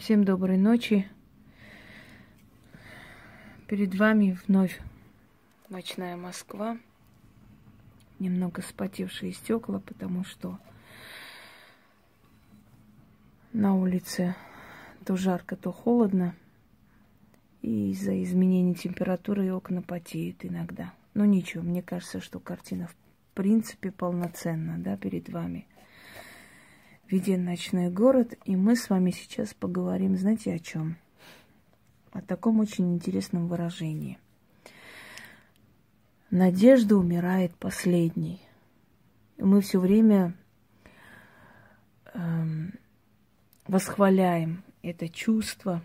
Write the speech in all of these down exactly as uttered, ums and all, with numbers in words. Всем доброй ночи. Перед вами вновь ночная Москва. Немного вспотевшие стекла, потому что на улице то жарко, то холодно. И из-за изменения температуры окна потеют иногда. Но ничего, мне кажется, что картина в принципе полноценна, да, перед вами. Виден ночной город, и мы с вами сейчас поговорим, знаете, о чем? О таком очень интересном выражении. Надежда умирает последней. Мы все время э, восхваляем это чувство,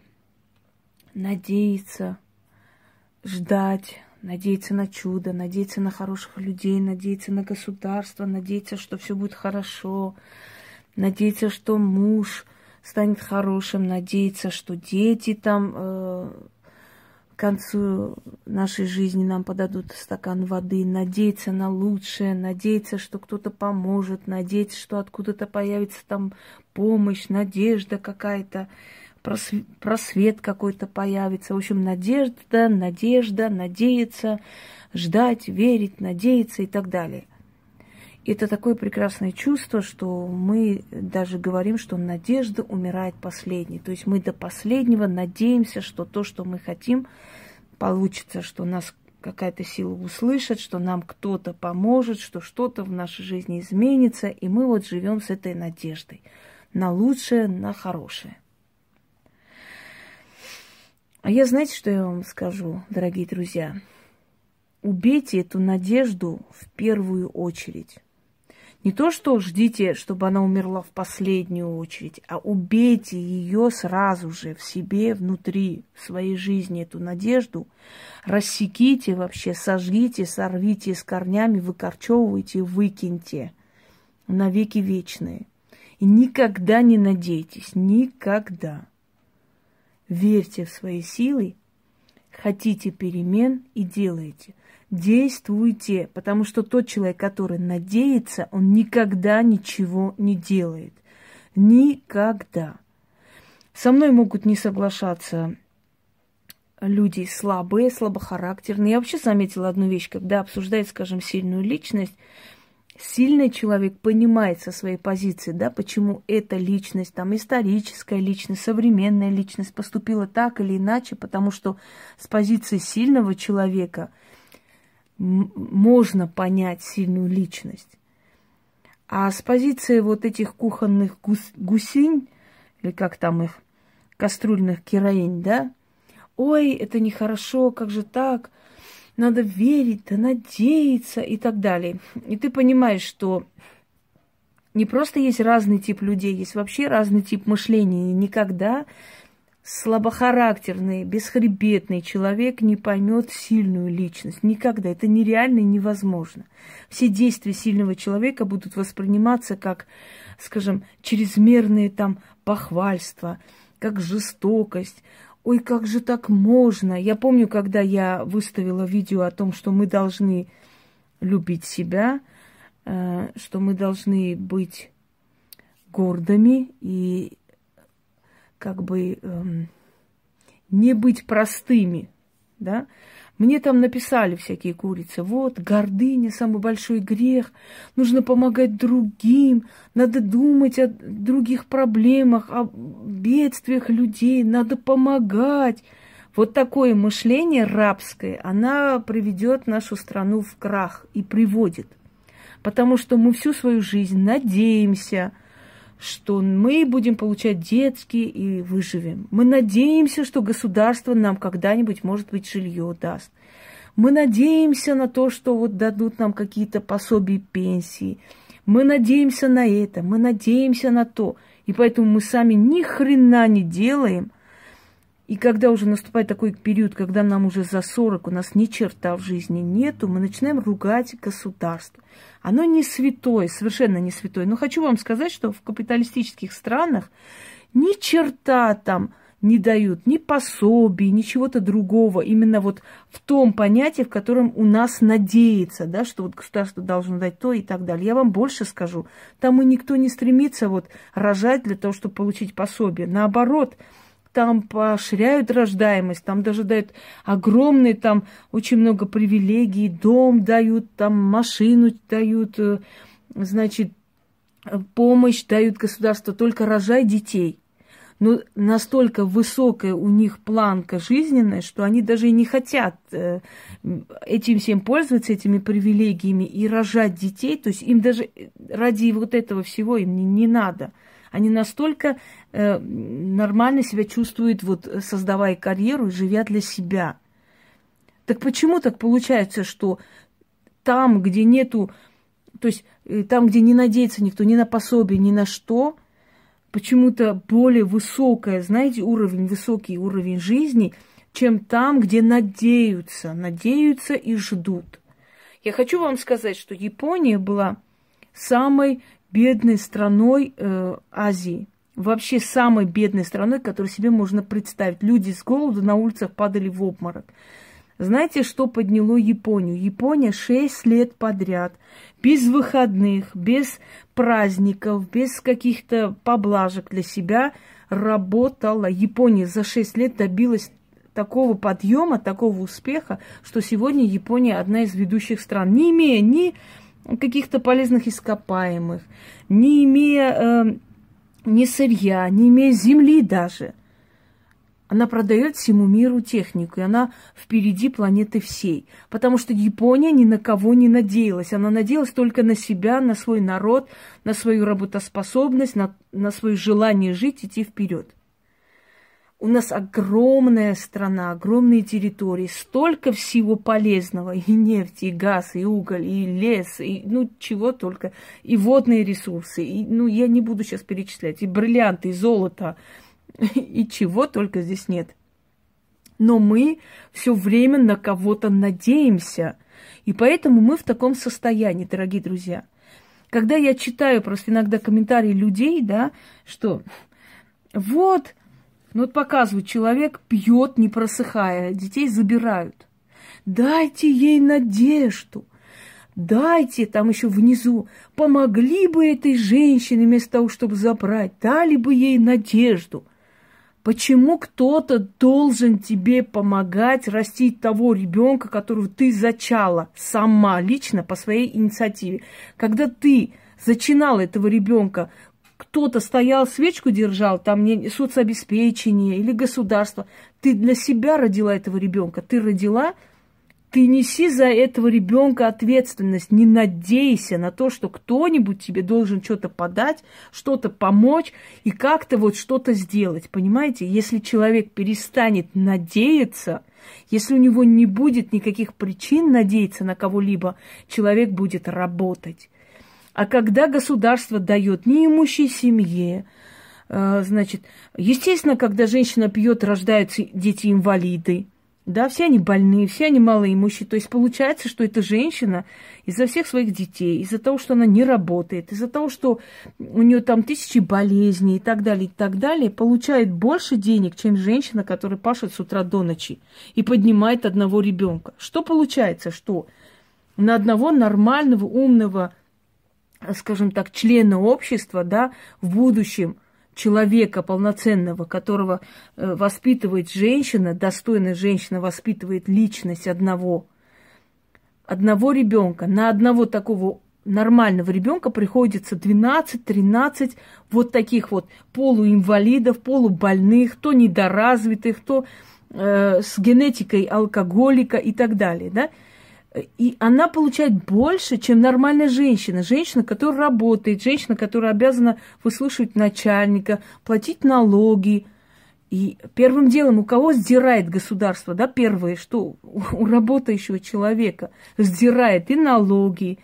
надеяться, ждать, надеяться на чудо, надеяться на хороших людей, надеяться на государство, надеяться, что все будет хорошо. Надеяться, что муж станет хорошим, надеяться, что дети там э, к концу нашей жизни нам подадут стакан воды, надеяться на лучшее, надеяться, что кто-то поможет, надеяться, что откуда-то появится там помощь, надежда какая-то, просвет, просвет какой-то появится. В общем, надежда, надежда, надеяться, ждать, верить, надеяться и так далее. Это такое прекрасное чувство, что мы даже говорим, что надежда умирает последней. То есть мы до последнего надеемся, что то, что мы хотим, получится, что нас какая-то сила услышит, что нам кто-то поможет, что что-то в нашей жизни изменится. И мы вот живем с этой надеждой на лучшее, на хорошее. А я, знаете, что я вам скажу, дорогие друзья? Убейте эту надежду в первую очередь. Не то, что ждите, чтобы она умерла в последнюю очередь, а убейте ее сразу же в себе, внутри, в своей жизни, эту надежду. Рассеките вообще, сожгите, сорвите с корнями, выкорчевывайте, выкиньте навеки вечные. И никогда не надейтесь, никогда. Верьте в свои силы, хотите перемен и делайте. Действуйте, потому что тот человек, который надеется, он никогда ничего не делает. Никогда. Со мной могут не соглашаться люди слабые, слабохарактерные. Я вообще заметила одну вещь, когда обсуждают, скажем, сильную личность, сильный человек понимает со своей позиции, да, почему эта личность, там, историческая личность, современная личность поступила так или иначе, потому что с позиции сильного человека можно понять сильную личность. А с позиции вот этих кухонных гус- гусинь, или как там их, кастрюльных героинь, да, ой, это нехорошо, как же так, надо верить, да надеяться и так далее. И ты понимаешь, что не просто есть разный тип людей, есть вообще разный тип мышления. И никогда слабохарактерный, бесхребетный человек не поймет сильную личность. Никогда. Это нереально и невозможно. Все действия сильного человека будут восприниматься как, скажем, чрезмерные там похвальства, как жестокость. Ой, как же так можно? Я помню, когда я выставила видео о том, что мы должны любить себя, что мы должны быть гордыми и как бы эм, не быть простыми, да? Мне там написали всякие курицы, вот, гордыня, самый большой грех, нужно помогать другим, надо думать о других проблемах, о бедствиях людей, надо помогать. Вот такое мышление рабское, оно приведет нашу страну в крах и приводит, потому что мы всю свою жизнь надеемся, что мы будем получать детские и выживем. Мы надеемся, что государство нам когда-нибудь, может быть, жилье даст. Мы надеемся на то, что вот дадут нам какие-то пособия, пенсии. Мы надеемся на это, мы надеемся на то. И поэтому мы сами ни хрена не делаем. И когда уже наступает такой период, когда нам уже за сорок, у нас ни черта в жизни нету, мы начинаем ругать государство. Оно не святое, совершенно не святое. Но хочу вам сказать, что в капиталистических странах ни черта там не дают, ни пособий, ни чего-то другого. Именно вот в том понятии, в котором у нас надеется, да, что вот государство должно дать то и так далее. Я вам больше скажу. Там и никто не стремится вот рожать для того, чтобы получить пособие. Наоборот, там поощряют рождаемость, там даже дают огромные, там очень много привилегий, дом дают, там машину дают, значит, помощь дают государство, только рожай детей. Но настолько высокая у них планка жизненная, что они даже и не хотят этим всем пользоваться, этими привилегиями и рожать детей. То есть им даже ради вот этого всего им не надо. Они настолько э, нормально себя чувствуют, вот, создавая карьеру и живя для себя. Так почему так получается, что там, где нету, то есть там, где не надеется никто ни на пособие, ни на что, почему-то более высокая, знаете, уровень, высокий уровень жизни, чем там, где надеются, надеются и ждут. Я хочу вам сказать, что Япония была самой бедной страной э, Азии. Вообще самой бедной страной, которую себе можно представить. Люди с голоду на улицах падали в обморок. Знаете, что подняло Японию? Япония шесть лет подряд, без выходных, без праздников, без каких-то поблажек для себя работала. Япония за шесть лет добилась такого подъема, такого успеха, что сегодня Япония одна из ведущих стран. Не имея ни каких-то полезных ископаемых, не имея э, ни сырья, не имея земли даже. Она продает всему миру технику, и она впереди планеты всей. Потому что Япония ни на кого не надеялась. Она надеялась только на себя, на свой народ, на свою работоспособность, на, на свое желание жить, идти вперед. У нас огромная страна, огромные территории, столько всего полезного, и нефть, и газ, и уголь, и лес, и ну чего только, и водные ресурсы, и, ну я не буду сейчас перечислять, и бриллианты, и золото, и чего только здесь нет. Но мы все время на кого-то надеемся, и поэтому мы в таком состоянии, дорогие друзья. Когда я читаю просто иногда комментарии людей, да, что вот... Ну вот показывают, человек пьет, не просыхая, детей забирают. Дайте ей надежду, дайте, там еще внизу, помогли бы этой женщине вместо того, чтобы забрать, дали бы ей надежду. Почему кто-то должен тебе помогать растить того ребенка, которого ты зачала сама лично по своей инициативе? Когда ты зачинала этого ребенка, кто-то стоял, свечку держал, там соцобеспечение или государство. Ты для себя родила этого ребенка. Ты родила, ты неси за этого ребенка ответственность. Не надейся на то, что кто-нибудь тебе должен что-то подать, что-то помочь и как-то вот что-то сделать. Понимаете, если человек перестанет надеяться, если у него не будет никаких причин надеяться на кого-либо, человек будет работать. А когда государство дает неимущей семье, значит, естественно, когда женщина пьет, рождаются дети-инвалиды, да, все они больные, все они малоимущие. То есть получается, что эта женщина из-за всех своих детей, из-за того, что она не работает, из-за того, что у нее там тысячи болезней и так далее, и так далее, получает больше денег, чем женщина, которая пашет с утра до ночи и поднимает одного ребенка. Что получается, что на одного нормального, умного, скажем так, члена общества, да, в будущем человека полноценного, которого воспитывает женщина, достойная женщина воспитывает личность одного, одного ребенка. На одного такого нормального ребенка приходится двенадцать-тринадцать вот таких вот полуинвалидов, полубольных, то недоразвитых, то э, с генетикой алкоголика и так далее, да. И она получает больше, чем нормальная женщина. Женщина, которая работает, женщина, которая обязана выслушивать начальника, платить налоги. И первым делом, у кого сдирает государство, да, первое, что у работающего человека сдирает и налоги,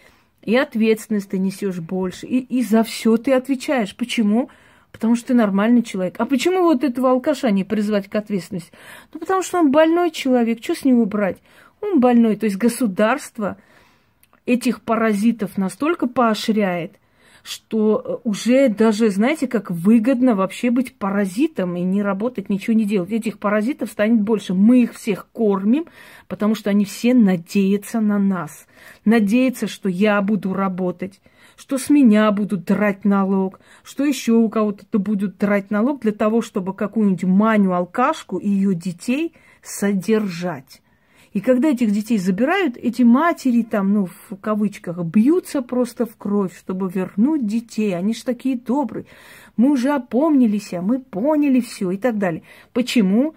и ответственность ты несешь больше, и, и за все ты отвечаешь. Почему? Потому что ты нормальный человек. А почему вот этого алкаша не призвать к ответственности? Ну, потому что он больной человек, что с него брать? Он больной, то есть государство этих паразитов настолько поощряет, что уже даже, знаете, как выгодно вообще быть паразитом и не работать, ничего не делать. Этих паразитов станет больше. Мы их всех кормим, потому что они все надеются на нас. Надеются, что я буду работать, что с меня будут драть налог, что еще у кого-то будут драть налог для того, чтобы какую-нибудь Маню-алкашку и ее детей содержать. И когда этих детей забирают, эти матери там, ну, в кавычках, бьются просто в кровь, чтобы вернуть детей. Они же такие добрые. Мы уже опомнились, а мы поняли все и так далее. Почему?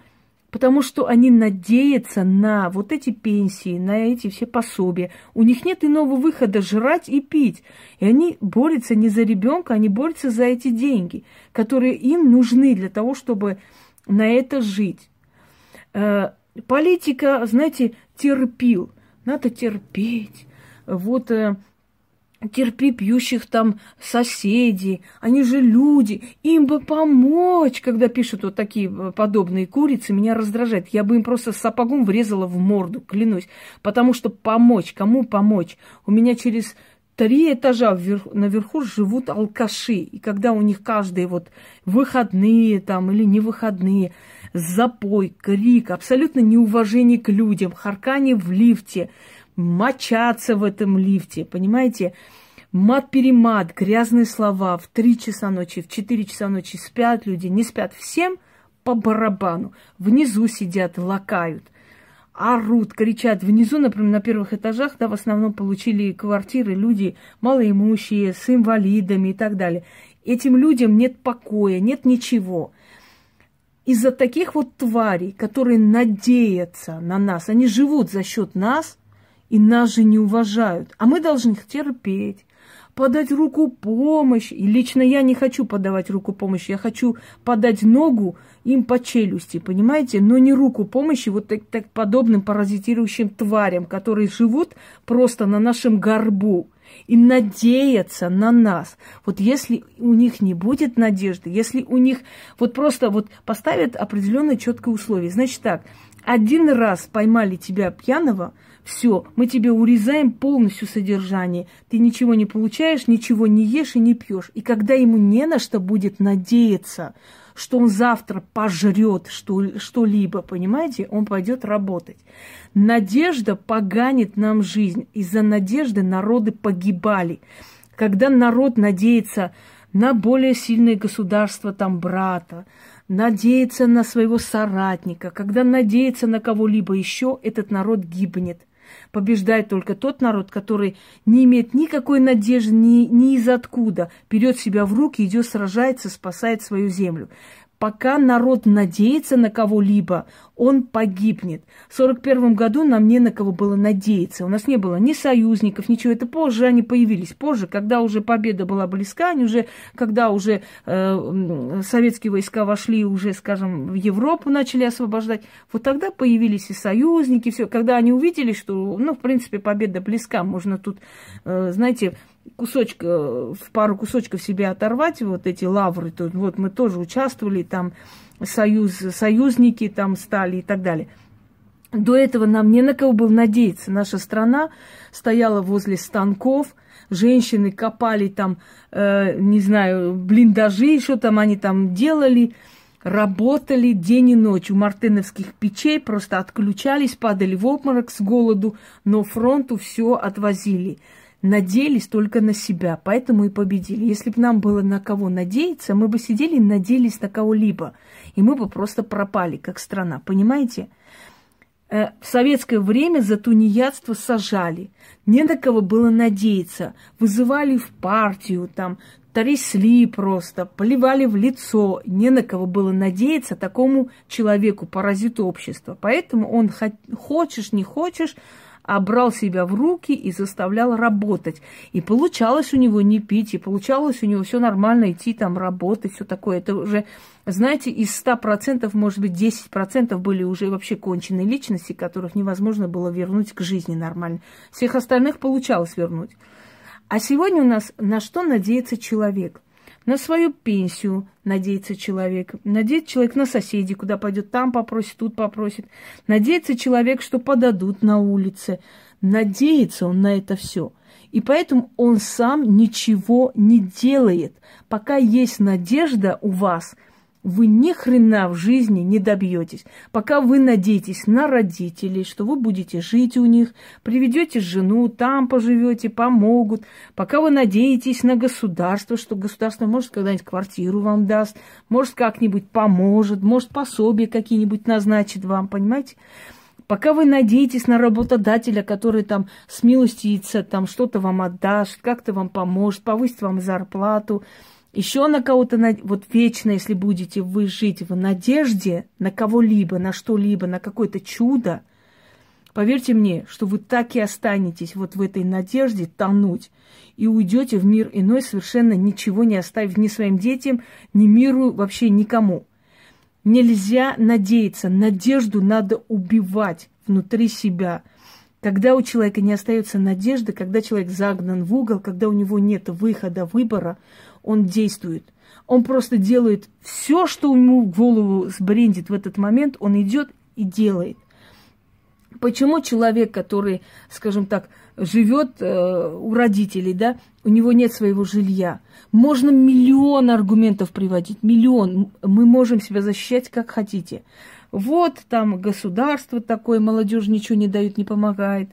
Потому что они надеются на вот эти пенсии, на эти все пособия. У них нет иного выхода жрать и пить. И они борются не за ребенка, они борются за эти деньги, которые им нужны для того, чтобы на это жить. Политика, знаете, терпил. Надо терпеть. Вот терпи пьющих там соседей. Они же люди. Им бы помочь, когда пишут вот такие подобные курицы, меня раздражает. Я бы им просто сапогом врезала в морду, клянусь. Потому что помочь, кому помочь? У меня через три этажа вверху, наверху живут алкаши. И когда у них каждые вот выходные там или не выходные, запой, крик, абсолютно неуважение к людям, харканье в лифте, мочаться в этом лифте, понимаете? Мат-перемат, грязные слова в три часа ночи, в четыре часа ночи спят люди, не спят, всем по барабану. Внизу сидят, лакают, орут, кричат. Внизу, например, на первых этажах, да, в основном получили квартиры люди малоимущие, с инвалидами и так далее. Этим людям нет покоя, нет ничего. Из-за таких вот тварей, которые надеются на нас, они живут за счет нас, и нас же не уважают. А мы должны их терпеть, подать руку помощи. И лично я не хочу подавать руку помощи, я хочу подать ногу им по челюсти, понимаете? Но не руку помощи вот так, так подобным паразитирующим тварям, которые живут просто на нашем горбу и надеются на нас. Вот если у них не будет надежды, если у них вот просто вот поставят определенные четкие условия, значит так, один раз поймали тебя пьяного, все, мы тебе урезаем полностью содержание, ты ничего не получаешь, ничего не ешь и не пьешь. И когда ему не на что будет надеяться, что он завтра пожрет что-либо, понимаете, он пойдет работать. Надежда поганит нам жизнь. Из-за надежды народы погибали. Когда народ надеется на более сильное государство, там, брата, надеется на своего соратника, когда надеется на кого-либо еще, этот народ гибнет. Побеждает только тот народ, который не имеет никакой надежды ни, ни из откуда, берет себя в руки, идет, сражается, спасает свою землю. Пока народ надеется на кого-либо, он погибнет. В сорок первом году нам не на кого было надеяться. У нас не было ни союзников, ничего. Это позже они появились. Позже, когда уже победа была близка, они уже, когда уже э, советские войска вошли, уже, скажем, в Европу начали освобождать, вот тогда появились и союзники, все. Когда они увидели, что, ну, в принципе, победа близка, можно тут, э, знаете, кусочек, в пару кусочков себе оторвать, вот эти лавры, то, вот мы тоже участвовали, там союз, союзники там стали и так далее. До этого нам не на кого было надеяться. Наша страна стояла возле станков, женщины копали там, э, не знаю, блиндажи, что там они там делали, работали день и ночь. У мартеновских печей просто отключались, падали в обморок с голоду, но фронту все отвозили. Надеялись только на себя, поэтому и победили. Если бы нам было на кого надеяться, мы бы сидели и надеялись на кого-либо. И мы бы просто пропали, как страна, понимаете? В советское время за тунеядство сажали. Не на кого было надеяться. Вызывали в партию, там, трясли просто, плевали в лицо. Не на кого было надеяться такому человеку, паразиту общества. Поэтому он, хочешь, не хочешь, а брал себя в руки и заставлял работать. И получалось у него не пить, и получалось у него все нормально идти там работать, все такое. Это уже, знаете, из ста процентов, может быть, десять процентов были уже вообще конченые личности, которых невозможно было вернуть к жизни нормально. Всех остальных получалось вернуть. А сегодня у нас на что надеется человек? На свою пенсию надеется человек. Надеется человек на соседей, куда пойдет, там попросит, тут попросит. Надеется человек, что подадут на улице. Надеется он на это все. И поэтому он сам ничего не делает. Пока есть надежда у вас, вы ни хрена в жизни не добьетесь, пока вы надеетесь на родителей, что вы будете жить у них, приведете жену, там поживете, помогут, пока вы надеетесь на государство, что государство может когда-нибудь квартиру вам даст, может как-нибудь поможет, может пособие какие-нибудь назначит вам, понимаете? Пока вы надеетесь на работодателя, который там смилостивится, там что-то вам отдаст, как-то вам поможет, повысит вам зарплату, еще на кого-то, вот вечно, если будете вы жить в надежде на кого-либо, на что-либо, на какое-то чудо, поверьте мне, что вы так и останетесь вот в этой надежде тонуть и уйдете в мир иной, совершенно ничего не оставив ни своим детям, ни миру, вообще никому. Нельзя надеяться, надежду надо убивать внутри себя. Когда у человека не остается надежды, когда человек загнан в угол, когда у него нет выхода, выбора, он действует. Он просто делает все, что ему в голову сбрендит в этот момент, он идет и делает. Почему человек, который, скажем так, живет э, у родителей, да, у него нет своего жилья? Можно миллион аргументов приводить, миллион. Мы можем себя защищать как хотите. Вот там государство такое, молодежь ничего не дает, не помогает.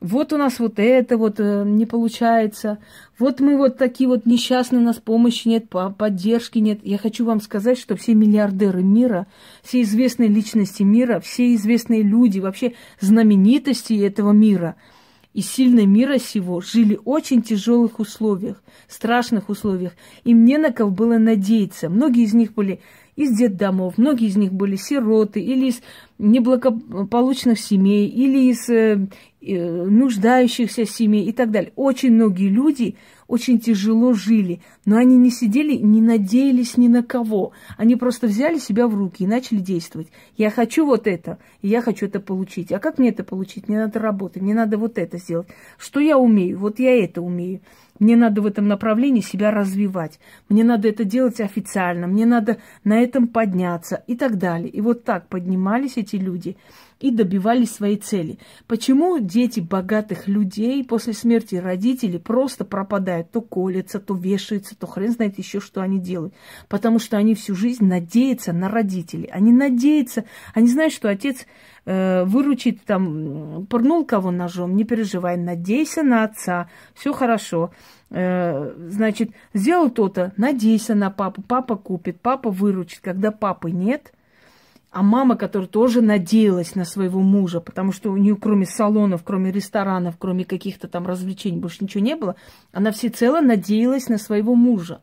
Вот у нас вот это вот э, не получается. Вот мы вот такие вот несчастные, у нас помощи нет, поддержки нет. Я хочу вам сказать, что все миллиардеры мира, все известные личности мира, все известные люди, вообще знаменитости этого мира и сильные мира сего жили в очень тяжелых условиях, страшных условиях. Им не на кого было надеяться. Многие из них были из детдомов, многие из них были сироты, или из неблагополучных семей, или из э, э, нуждающихся семей и так далее. Очень многие люди очень тяжело жили, но они не сидели, не надеялись ни на кого. Они просто взяли себя в руки и начали действовать. Я хочу вот это, и я хочу это получить. А как мне это получить? Мне надо работать, мне надо вот это сделать. Что я умею? Вот я это умею. Мне надо в этом направлении себя развивать. Мне надо это делать официально. Мне надо на этом подняться и так далее. И вот так поднимались эти люди и добивались своей цели. Почему дети богатых людей после смерти родителей просто пропадают? То колются, то вешаются, то хрен знает еще, что они делают. Потому что они всю жизнь надеются на родителей. Они надеются, они знают, что отец э, выручит, там, пырнул кого ножом, не переживай, надейся на отца, все хорошо. Значит, сделал то-то, надейся на папу, папа купит, папа выручит. Когда папы нет, а мама, которая тоже надеялась на своего мужа, потому что у нее кроме салонов, кроме ресторанов, кроме каких-то там развлечений больше ничего не было, она всецело надеялась на своего мужа.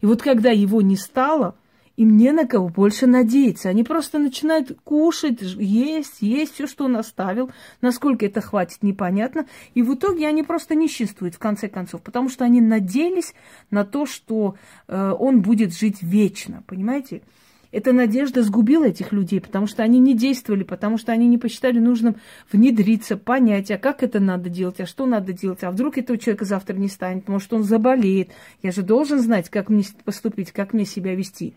И вот когда его не стало, им не на кого больше надеяться. Они просто начинают кушать, есть, есть все, что он оставил. Насколько это хватит, непонятно. И в итоге они просто нищенствуют, в конце концов. Потому что они надеялись на то, что э, он будет жить вечно. Понимаете? Эта надежда сгубила этих людей, потому что они не действовали, потому что они не посчитали нужным внедриться, понять, а как это надо делать, а что надо делать. А вдруг этого человека завтра не станет, может, он заболеет. Я же должен знать, как мне поступить, как мне себя вести.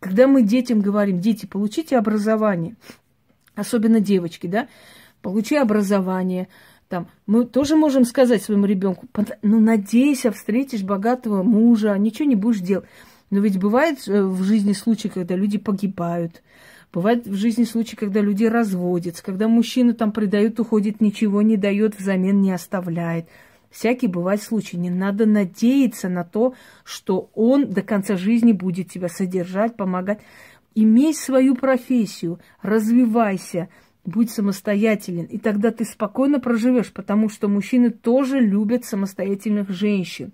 Когда мы детям говорим, дети, получите образование, особенно девочки, да, получи образование, там, мы тоже можем сказать своему ребенку, ну, надейся, встретишь богатого мужа, ничего не будешь делать. Но ведь бывает в жизни случаи, когда люди погибают, бывают в жизни случаи, когда люди разводятся, когда мужчина там предает, уходит, ничего не дает, взамен не оставляет. Всякие бывают случаи. Не надо надеяться на то, что он до конца жизни будет тебя содержать, помогать. Имей свою профессию, развивайся, будь самостоятелен, и тогда ты спокойно проживешь, потому что мужчины тоже любят самостоятельных женщин.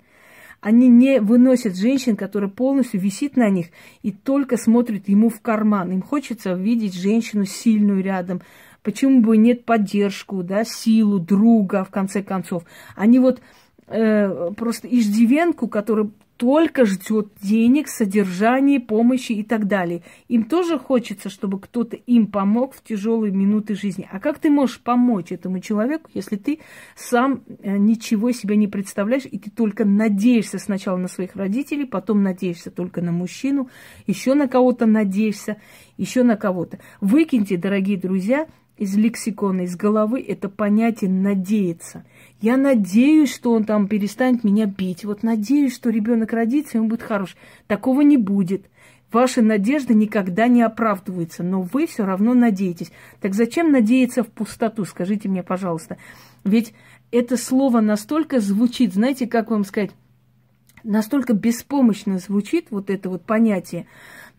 Они не выносят женщин, которая полностью висит на них и только смотрит ему в карман. Им хочется видеть женщину сильную рядом. Почему бы нет поддержку, да, силу, друга, в конце концов. Они вот э, просто иждивенку, которая только ждет денег, содержания, помощи и так далее. Им тоже хочется, чтобы кто-то им помог в тяжелые минуты жизни. А как ты можешь помочь этому человеку, если ты сам ничего себе не представляешь, и ты только надеешься сначала на своих родителей, потом надеешься только на мужчину, еще на кого-то надеешься, еще на кого-то. Выкиньте, дорогие друзья, из лексикона, из головы это понятие «надеяться». Я надеюсь, что он там перестанет меня бить. Вот надеюсь, что ребенок родится, и он будет хорош. Такого не будет. Ваши надежды никогда не оправдываются, но вы все равно надеетесь. Так зачем надеяться в пустоту, скажите мне, пожалуйста. Ведь это слово настолько звучит, знаете, как вам сказать, настолько беспомощно звучит вот это вот понятие.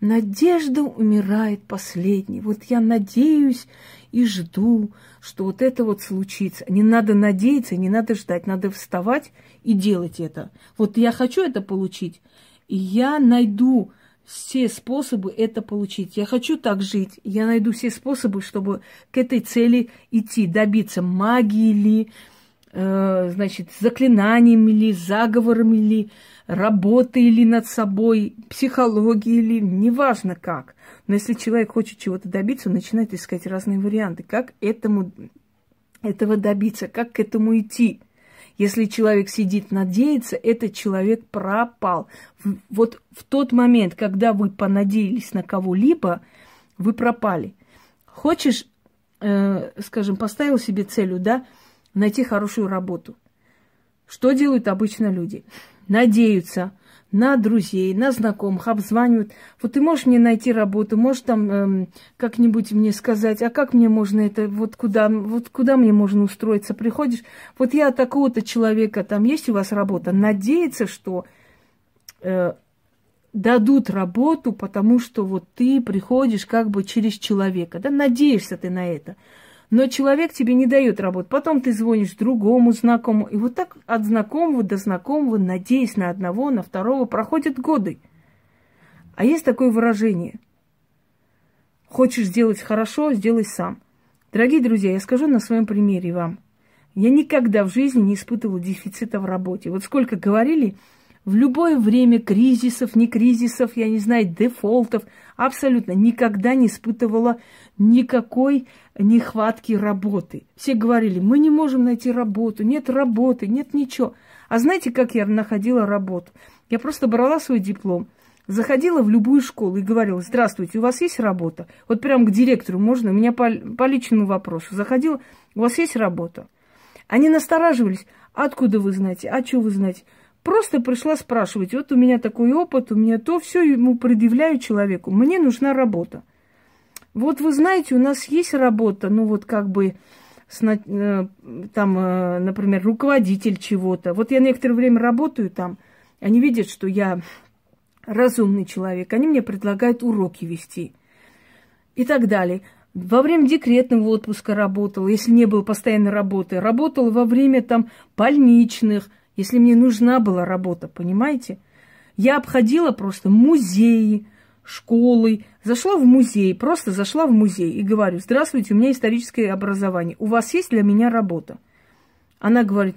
Надежда умирает последней. Вот я надеюсь и жду, что вот это вот случится. Не надо надеяться, не надо ждать, надо вставать и делать это. Вот я хочу это получить, и я найду все способы это получить. Я хочу так жить. Я найду все способы, чтобы к этой цели идти, добиться магии ли, э, значит, заклинаниями ли, заговорами ли, работой ли над собой, психологией ли, неважно как. Но если человек хочет чего-то добиться, он начинает искать разные варианты, как этому, этого добиться, как к этому идти. Если человек сидит, надеется, этот человек пропал. Вот в тот момент, когда вы понадеялись на кого-либо, вы пропали. Хочешь, э, скажем, поставил себе целью, да, найти хорошую работу. Что делают обычно люди? Надеются на друзей, на знакомых, обзванивают. Вот ты можешь мне найти работу, можешь там эм, как-нибудь мне сказать, а как мне можно это, вот куда, вот куда мне можно устроиться? Приходишь, вот я такого-то человека, там есть у вас работа? Надеяться, что э, дадут работу, потому что вот ты приходишь как бы через человека, да, надеешься ты на это. Но человек тебе не дает работу. Потом ты звонишь другому знакомому. И вот так от знакомого до знакомого, надеясь на одного, на второго, проходят годы. А есть такое выражение. Хочешь сделать хорошо, сделай сам. Дорогие друзья, я скажу на своем примере вам. Я никогда в жизни не испытывала дефицита в работе. Вот сколько говорили, в любое время кризисов, не кризисов, я не знаю, дефолтов, абсолютно никогда не испытывала никакой нехватки работы. Все говорили, мы не можем найти работу, нет работы, нет ничего. А знаете, как я находила работу? Я просто брала свой диплом, заходила в любую школу и говорила, здравствуйте, у вас есть работа? Вот прям к директору можно, у меня по, по личному вопросу заходила, у вас есть работа? Они настораживались, откуда вы знаете, а что вы знаете? Просто пришла спрашивать, вот у меня такой опыт, у меня то, все ему предъявляю человеку, мне нужна работа. Вот вы знаете, у нас есть работа, ну вот как бы, там, например, руководитель чего-то. Вот я некоторое время работаю там, они видят, что я разумный человек, они мне предлагают уроки вести и так далее. Во время декретного отпуска работала, если не было постоянной работы, работала во время там больничных, если мне нужна была работа, понимаете? Я обходила просто музеи, школы. Зашла в музей, просто зашла в музей и говорю, здравствуйте, у меня историческое образование. У вас есть для меня работа? Она говорит,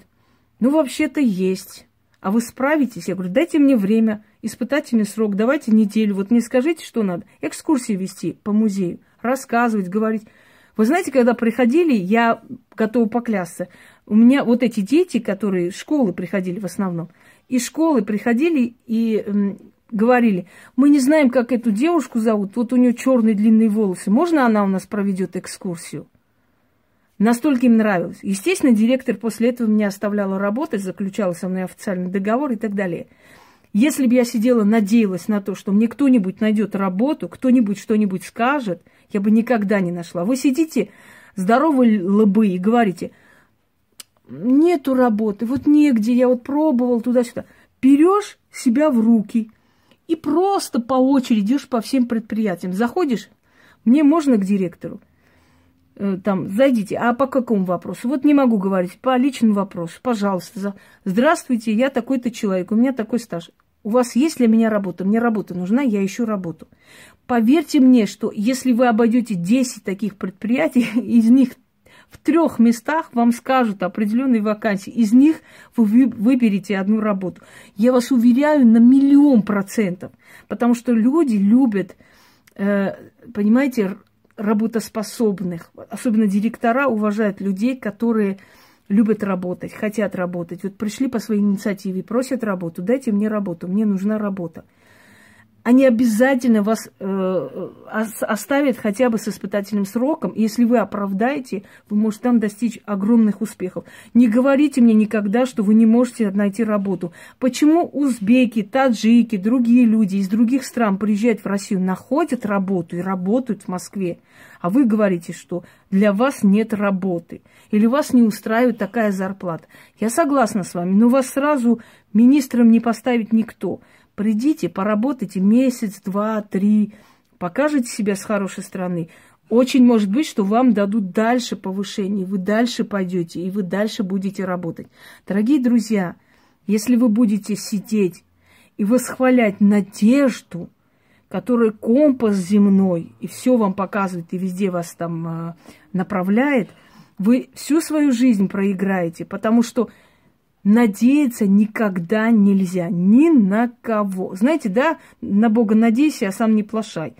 ну, вообще-то есть. А вы справитесь? Я говорю, дайте мне время, испытательный срок, давайте неделю. Вот мне скажите, что надо. Экскурсии вести по музею, рассказывать, говорить. Вы знаете, когда приходили, я готова поклясться, у меня вот эти дети, которые из школы приходили в основном, из школы приходили и м, говорили, мы не знаем, как эту девушку зовут, вот у нее черные длинные волосы, можно она у нас проведет экскурсию? Настолько им нравилось. Естественно, директор после этого меня оставляла работать, заключала со мной официальный договор и так далее. Если бы я сидела, надеялась на то, что мне кто-нибудь найдет работу, кто-нибудь что-нибудь скажет, я бы никогда не нашла. Вы сидите здоровые лбы и говорите, нету работы, вот негде, я вот пробовал туда-сюда. Берешь себя в руки и просто по очереди идешь по всем предприятиям. Заходишь, мне можно к директору, там, зайдите, а по какому вопросу? Вот не могу говорить, по личному вопросу, пожалуйста. Здравствуйте, я такой-то человек, у меня такой стаж. У вас есть для меня работа? Мне работа нужна, я ищу работу. Поверьте мне, что если вы обойдете десять таких предприятий, из них в трех местах вам скажут определенные вакансии. Из них вы выберете одну работу. Я вас уверяю на миллион процентов. Потому что люди любят, понимаете, работоспособных. Особенно директора уважают людей, которые любят работать, хотят работать. Вот пришли по своей инициативе, просят работу, дайте мне работу, мне нужна работа. они обязательно вас э, оставят хотя бы с испытательным сроком. И если вы оправдаете, вы можете там достичь огромных успехов. Не говорите мне никогда, что вы не можете найти работу. Почему узбеки, таджики, другие люди из других стран приезжают в Россию, находят работу и работают в Москве, а вы говорите, что для вас нет работы или вас не устраивает такая зарплата? Я согласна с вами, но вас сразу министром не поставит никто. Придите, поработайте месяц, два, три, покажите себя с хорошей стороны. Очень может быть, что вам дадут дальше повышение, вы дальше пойдете и вы дальше будете работать. Дорогие друзья, если вы будете сидеть и восхвалять надежду, которая компас земной и все вам показывает и везде вас там направляет, вы всю свою жизнь проиграете, потому что надеяться никогда нельзя, ни на кого. Знаете, да, на Бога надейся, а сам не плашай.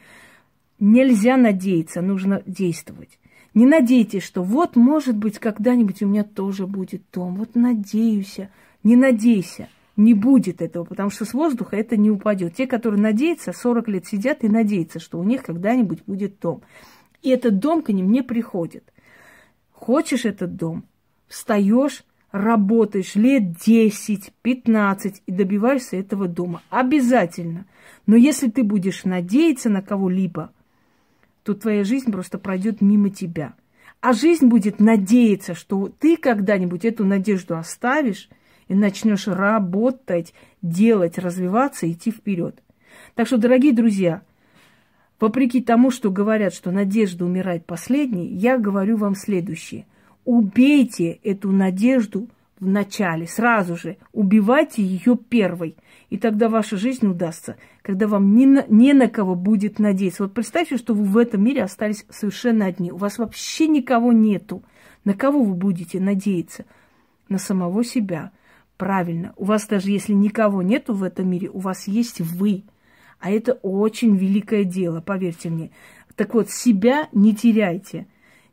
Нельзя надеяться, нужно действовать. Не надейтесь, что вот, может быть, когда-нибудь у меня тоже будет дом. Вот надеюсь. Не надейся, не будет этого, потому что с воздуха это не упадет. Те, которые надеются, сорок лет сидят и надеются, что у них когда-нибудь будет дом. И этот дом к ним не приходит. Хочешь этот дом, встаешь, работаешь лет десять-пятнадцать и добиваешься этого дома. Обязательно. Но если ты будешь надеяться на кого-либо, то твоя жизнь просто пройдет мимо тебя. А жизнь будет надеяться, что ты когда-нибудь эту надежду оставишь и начнешь работать, делать, развиваться, идти вперед. Так что, дорогие друзья, вопреки тому, что говорят, что надежда умирает последней, я говорю вам следующее. Убейте эту надежду в начале, сразу же. Убивайте ее первой. И тогда ваша жизнь удастся, когда вам не на, не на кого будет надеяться. Вот представьте, что вы в этом мире остались совершенно одни. У вас вообще никого нету. На кого вы будете надеяться? На самого себя. Правильно. У вас даже если никого нету в этом мире, у вас есть вы. А это очень великое дело, поверьте мне. Так вот, себя не теряйте.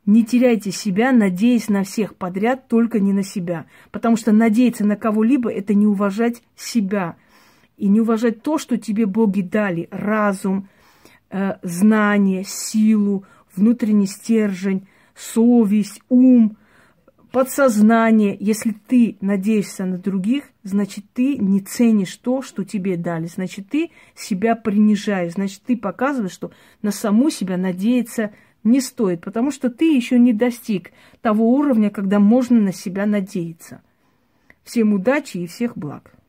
Не теряйте себя, надеясь на всех подряд, только не на себя. Потому что надеяться на кого-либо – это не уважать себя. И не уважать то, что тебе боги дали – разум, э, знание, силу, внутренний стержень, совесть, ум, подсознание. Если ты надеешься на других, значит, ты не ценишь то, что тебе дали. Значит, ты себя принижаешь. Значит, ты показываешь, что на саму себя надеяться не стоит, потому что ты еще не достиг того уровня, когда можно на себя надеяться. Всем удачи и всех благ!